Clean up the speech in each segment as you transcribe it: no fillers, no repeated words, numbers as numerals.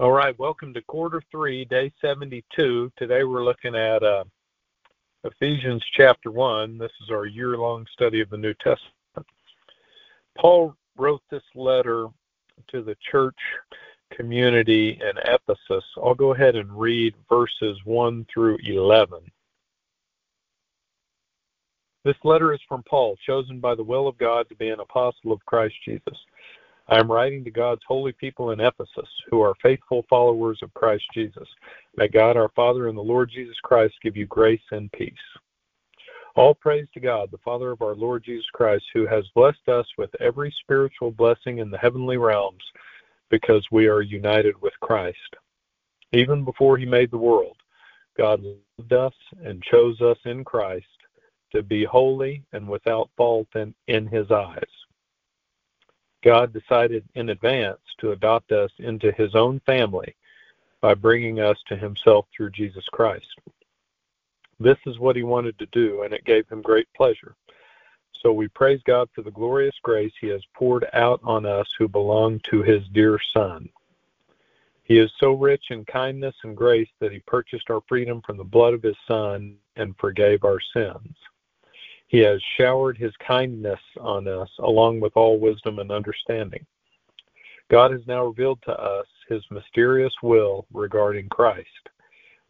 All right, welcome to quarter three, day 72. Today we're looking at Ephesians chapter 1. This is our year-long study of the New Testament. Paul wrote this letter to the church community in Ephesus. I'll go ahead and read verses 1 through 11. This letter is from Paul, chosen by the will of God to be an apostle of Christ Jesus. I am writing to God's holy people in Ephesus, who are faithful followers of Christ Jesus. May God our Father and the Lord Jesus Christ give you grace and peace. All praise to God, the Father of our Lord Jesus Christ, who has blessed us with every spiritual blessing in the heavenly realms, because we are united with Christ. Even before he made the world, God loved us and chose us in Christ to be holy and without fault in his eyes. God decided in advance to adopt us into his own family by bringing us to himself through Jesus Christ. This is what he wanted to do, and it gave him great pleasure. So we praise God for the glorious grace he has poured out on us who belong to his dear Son. He is so rich in kindness and grace that he purchased our freedom from the blood of his Son and forgave our sins. He has showered his kindness on us, along with all wisdom and understanding. God has now revealed to us his mysterious will regarding Christ,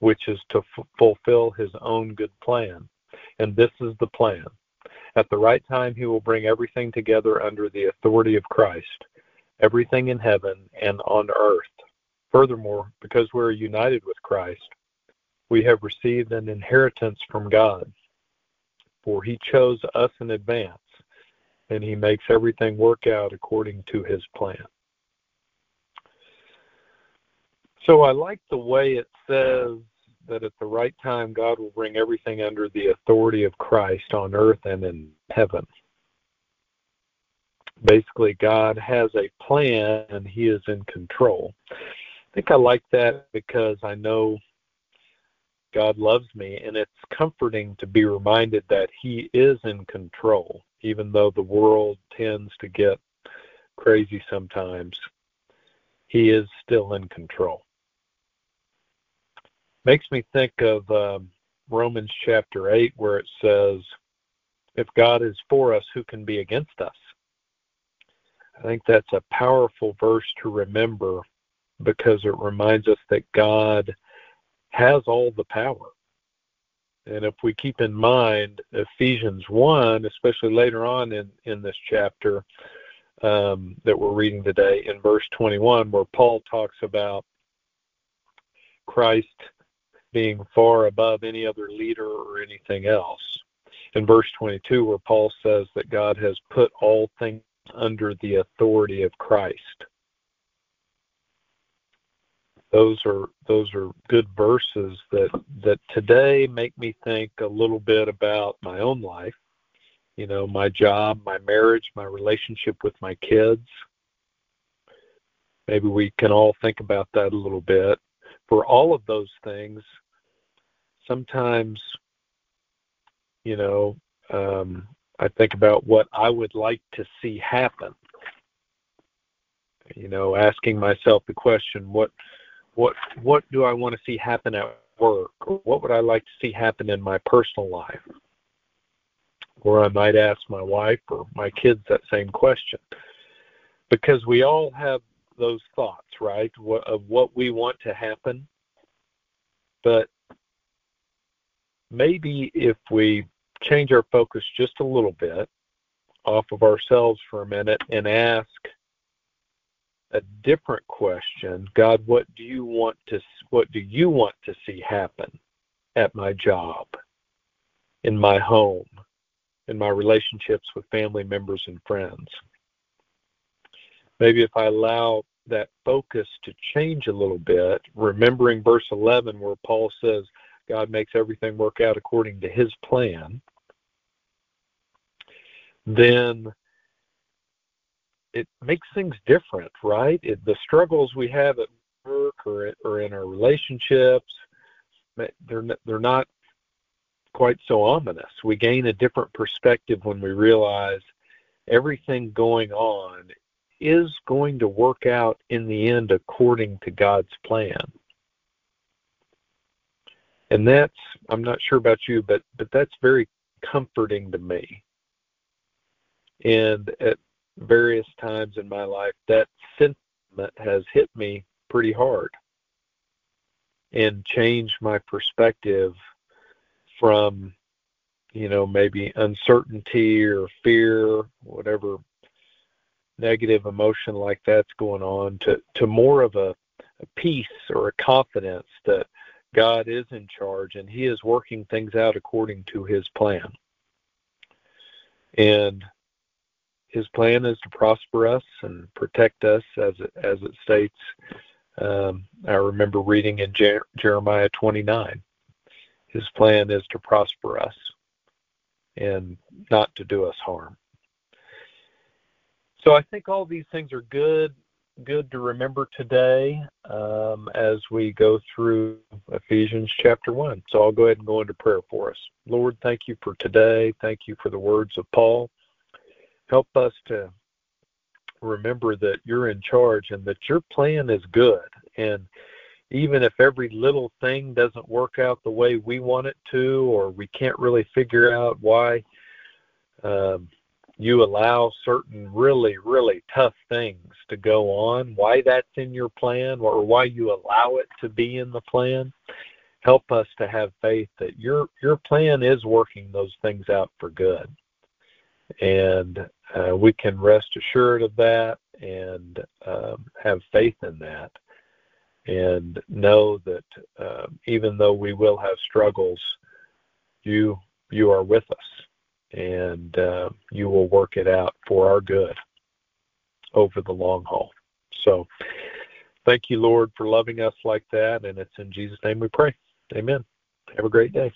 which is to fulfill his own good plan. And this is the plan. At the right time, he will bring everything together under the authority of Christ, everything in heaven and on earth. Furthermore, because we are united with Christ, we have received an inheritance from God. For he chose us in advance, and he makes everything work out according to his plan. So I like the way it says that at the right time, God will bring everything under the authority of Christ on earth and in heaven. Basically, God has a plan, and he is in control. I think I like that because I know God loves me, and it's comforting to be reminded that he is in control, even though the world tends to get crazy sometimes. He is still in control. Makes me think of Romans chapter 8, where it says, if God is for us, who can be against us? I think that's a powerful verse to remember because it reminds us that God has all the power. And if we keep in mind Ephesians 1, especially later on in this chapter that we're reading today in verse 21, where Paul talks about Christ being far above any other leader or anything else. In verse 22, where Paul says that God has put all things under the authority of Christ. Those are good verses that today make me think a little bit about my own life, you know, my job, my marriage, my relationship with my kids. Maybe we can all think about that a little bit. For all of those things, sometimes, you know, I think about what I would like to see happen. You know, asking myself the question, what do I want to see happen at work? Or what would I like to see happen in my personal life? Or I might ask my wife or my kids that same question. Because we all have those thoughts, right, of what we want to happen. But maybe if we change our focus just a little bit off of ourselves for a minute and ask a different question. God, what do you want to see happen at my job, in my home, in my relationships with family members and friends? Maybe if I allow that focus to change a little bit, remembering verse 11 where Paul says God makes everything work out according to his plan, then it makes things different, right? The struggles we have at work or in our relationships, they're not quite so ominous. We gain a different perspective when we realize everything going on is going to work out in the end according to God's plan. And that's, I'm not sure about you, but that's very comforting to me. And at various times in my life, that sentiment has hit me pretty hard and changed my perspective from, you know, maybe uncertainty or fear, whatever negative emotion like that's going on, to more of a peace or a confidence that God is in charge and he is working things out according to his plan. And his plan is to prosper us and protect us, as it states. I remember reading in Jeremiah 29, his plan is to prosper us and not to do us harm. So I think all these things are good to remember today as we go through Ephesians chapter 1. So I'll go ahead and go into prayer for us. Lord, thank you for today. Thank you for the words of Paul. Help us to remember that you're in charge and that your plan is good. And even if every little thing doesn't work out the way we want it to, or we can't really figure out why you allow certain really, really tough things to go on, why that's in your plan or why you allow it to be in the plan, help us to have faith that your plan is working those things out for good. And we can rest assured of that and have faith in that and know that even though we will have struggles, you are with us and you will work it out for our good over the long haul. So thank you, Lord, for loving us like that. And it's in Jesus' name we pray. Amen. Have a great day.